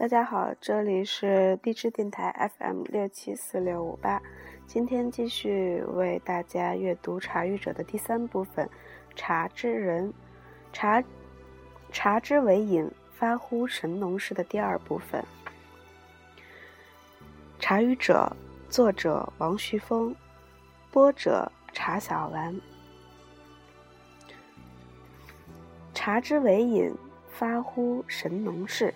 大家好，这里是地质电台 FM674658，今天继续为大家阅读茶育者的第3部分，茶之人，茶之为饮，发乎神农氏的第2部分。茶育者，作者王旭峰，播者茶小丸。茶之为饮，发乎神农氏。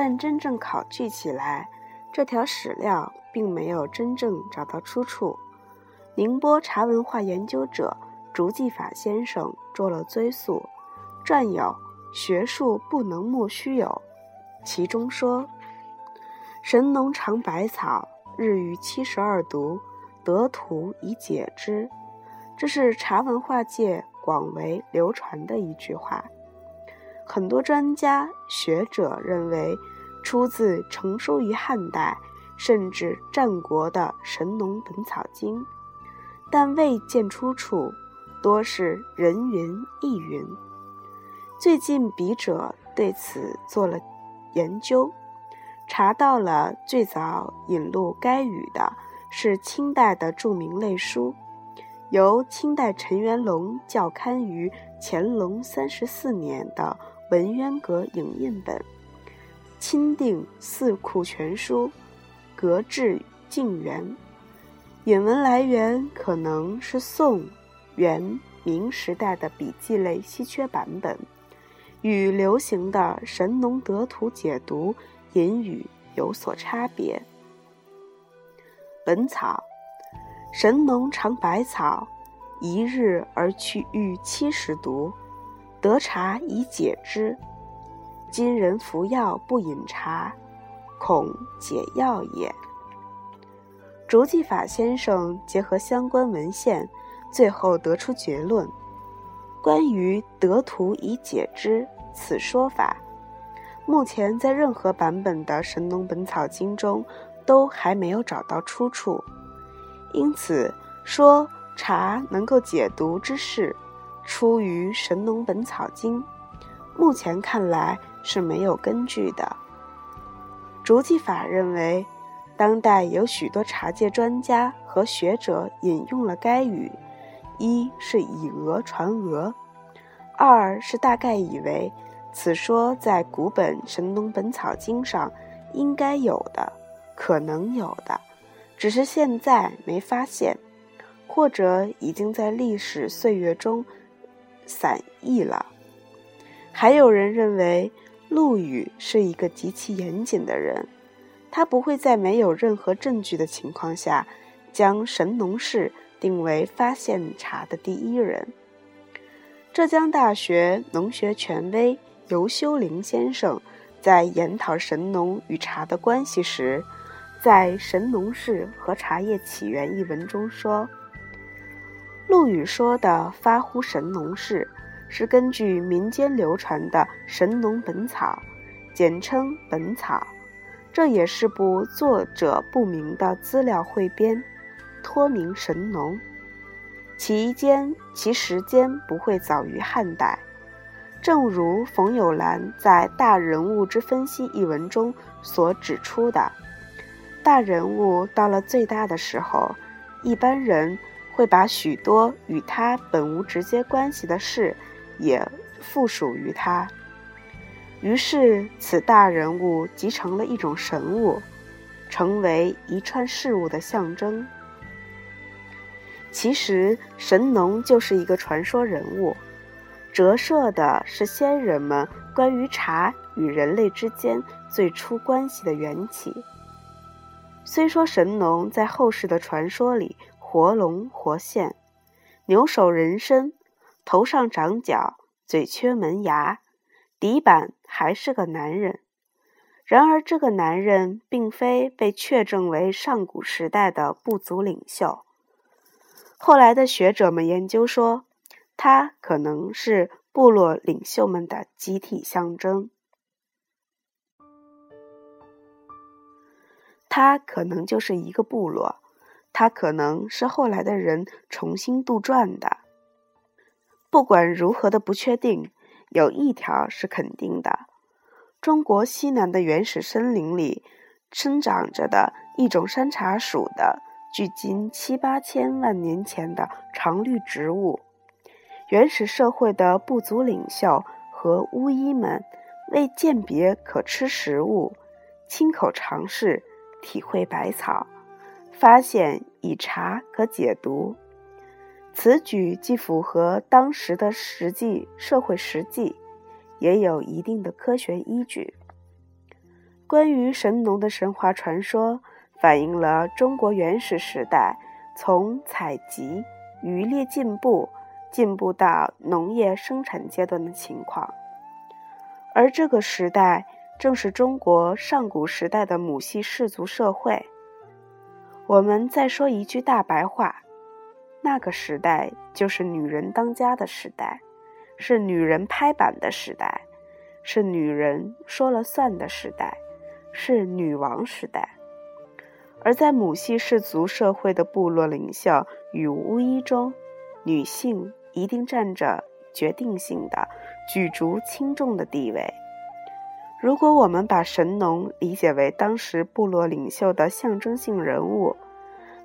但真正考据起来，这条史料并没有真正找到出处。宁波茶文化研究者竺继法先生做了追溯，撰有《学术不能莫须有》，其中说：“神农尝百草，日遇72毒，得荼以解之。”这是茶文化界广为流传的一句话。很多专家学者认为，出自成书于汉代甚至战国的神农本草经，但未见出处，多是人云亦云。最近笔者对此做了研究，查到了最早引录该语的是清代的著名类书，由清代陈元龙校刊于乾隆34年的文渊阁影印本，钦定四库全书，格致靖元。引文来源可能是宋、元、明时代的笔记类稀缺版本，与流行的神农得荼解毒引语有所差别。本草，神农尝百草，一日而去遇70毒，得茶以解之。今人服药不饮茶，恐解药也。竺继法先生结合相关文献，最后得出结论：关于得荼以解之此说法，目前在任何版本的《神农本草经》中都还没有找到出处，因此说茶能够解毒之事出于《神农本草经》，目前看来是没有根据的。竺继法认为，当代有许多茶界专家和学者引用了该语，一是以讹传讹，二是大概以为此说在古本《神农本草经》上应该有的，可能有的，只是现在没发现，或者已经在历史岁月中散佚了。还有人认为陆羽是一个极其严谨的人，他不会在没有任何证据的情况下将神农氏定为发现茶的第一人。浙江大学农学权威游修龄先生在研讨神农与茶的关系时，在《神农氏和茶叶起源》一文中说，陆羽说的发乎神农氏，是根据民间流传的《神农本草》，简称本草，这也是部作者不明的资料汇编，托名神农，其时间不会早于汉代。正如冯友兰在《大人物之分析》一文中所指出的，大人物到了最大的时候，一般人会把许多与他本无直接关系的事也附属于他，于是此大人物集成了一种神物，成为一串事物的象征。其实神农就是一个传说人物，折射的是先人们关于茶与人类之间最初关系的缘起。虽说神农在后世的传说里活龙活现，牛首人身，头上长角，嘴缺门牙，底板还是个男人，然而这个男人并非被确证为上古时代的部族领袖。后来的学者们研究说，他可能是部落领袖们的集体象征，他可能就是一个部落，他可能是后来的人重新杜撰的。不管如何的不确定，有一条是肯定的，中国西南的原始森林里生长着的一种山茶属的距今7、8千万年前的常绿植物。原始社会的部族领袖和巫医们为鉴别可吃食物，亲口尝试体会百草，发现以茶可解毒。此举既符合当时的实际社会实际，也有一定的科学依据。关于神农的神话传说，反映了中国原始时代从采集、渔猎进步到农业生产阶段的情况。而这个时代正是中国上古时代的母系氏族社会。我们再说一句大白话，那个时代就是女人当家的时代，是女人拍板的时代，是女人说了算的时代，是女王时代。而在母系氏族社会的部落领袖与巫医中，女性一定占着决定性的、举足轻重的地位。如果我们把神农理解为当时部落领袖的象征性人物，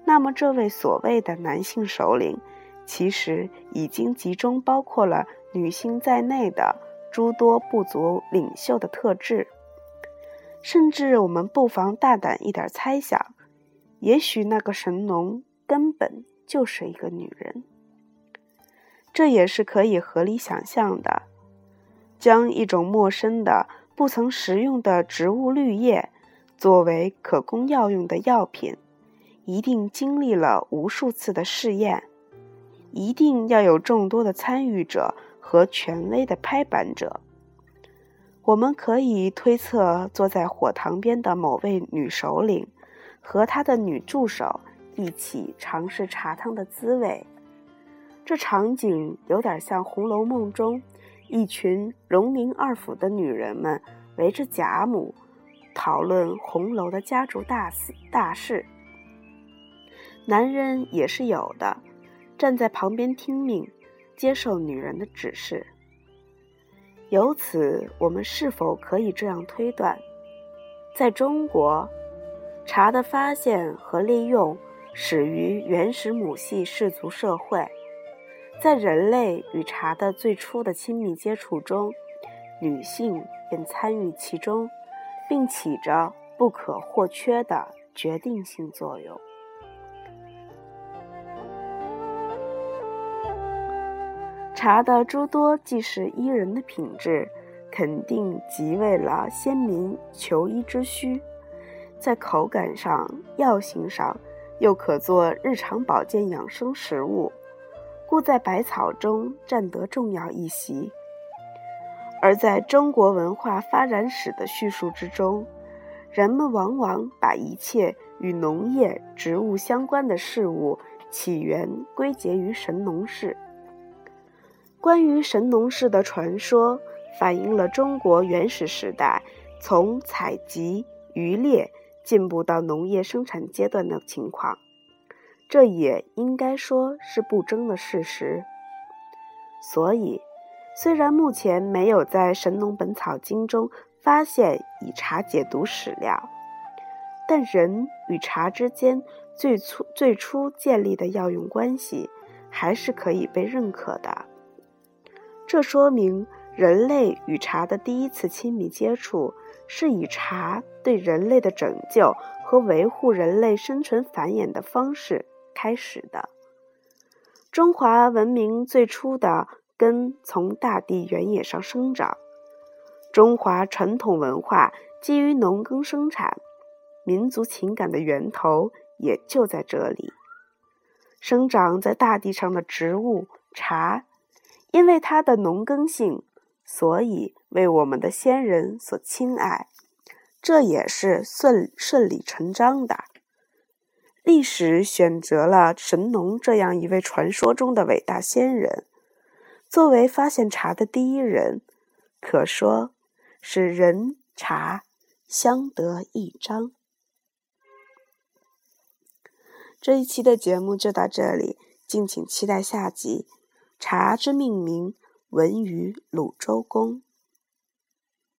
那么这位所谓的男性首领，其实已经集中包括了女性在内的诸多部族领袖的特质。甚至我们不妨大胆一点猜想，也许那个神农根本就是一个女人。这也是可以合理想象的，将一种陌生的、不曾食用的植物绿叶作为可供药用的药品，一定经历了无数次的试验，一定要有众多的参与者和权威的拍板者。我们可以推测，坐在火塘边的某位女首领和她的女助手一起尝试茶汤的滋味。这场景有点像《红楼梦》中一群荣宁二府的女人们围着贾母讨论红楼的家族大事。男人也是有的，站在旁边听命，接受女人的指示。由此，我们是否可以这样推断，在中国，茶的发现和利用始于原始母系氏族社会。在人类与茶的最初的亲密接触中，女性便参与其中，并起着不可或缺的决定性作用。茶的诸多既是依人的品质，肯定即为了先民求医之需，在口感上、药性上又可做日常保健养生食物，故在百草中占得重要一席。而在中国文化发展史的叙述之中，人们往往把一切与农业、植物相关的事物起源归结于神农氏。关于神农氏的传说，反映了中国原始时代从采集、渔猎进步到农业生产阶段的情况。这也应该说是不争的事实。所以，虽然目前没有在《神农本草经》中发现以茶解毒史料，但人与茶之间最初建立的药用关系还是可以被认可的。这说明人类与茶的第一次亲密接触是以茶对人类的拯救和维护人类生存繁衍的方式开始的。中华文明最初的根从大地原野上生长，中华传统文化基于农耕生产，民族情感的源头也就在这里。生长在大地上的植物茶，因为它的农耕性，所以为我们的先人所亲爱，这也是顺理成章的。历史选择了神农这样一位传说中的伟大先人，作为发现茶的第一人，可说是人茶相得益彰。这一期的节目就到这里，敬请期待下集《茶之命名：闻于鲁周公。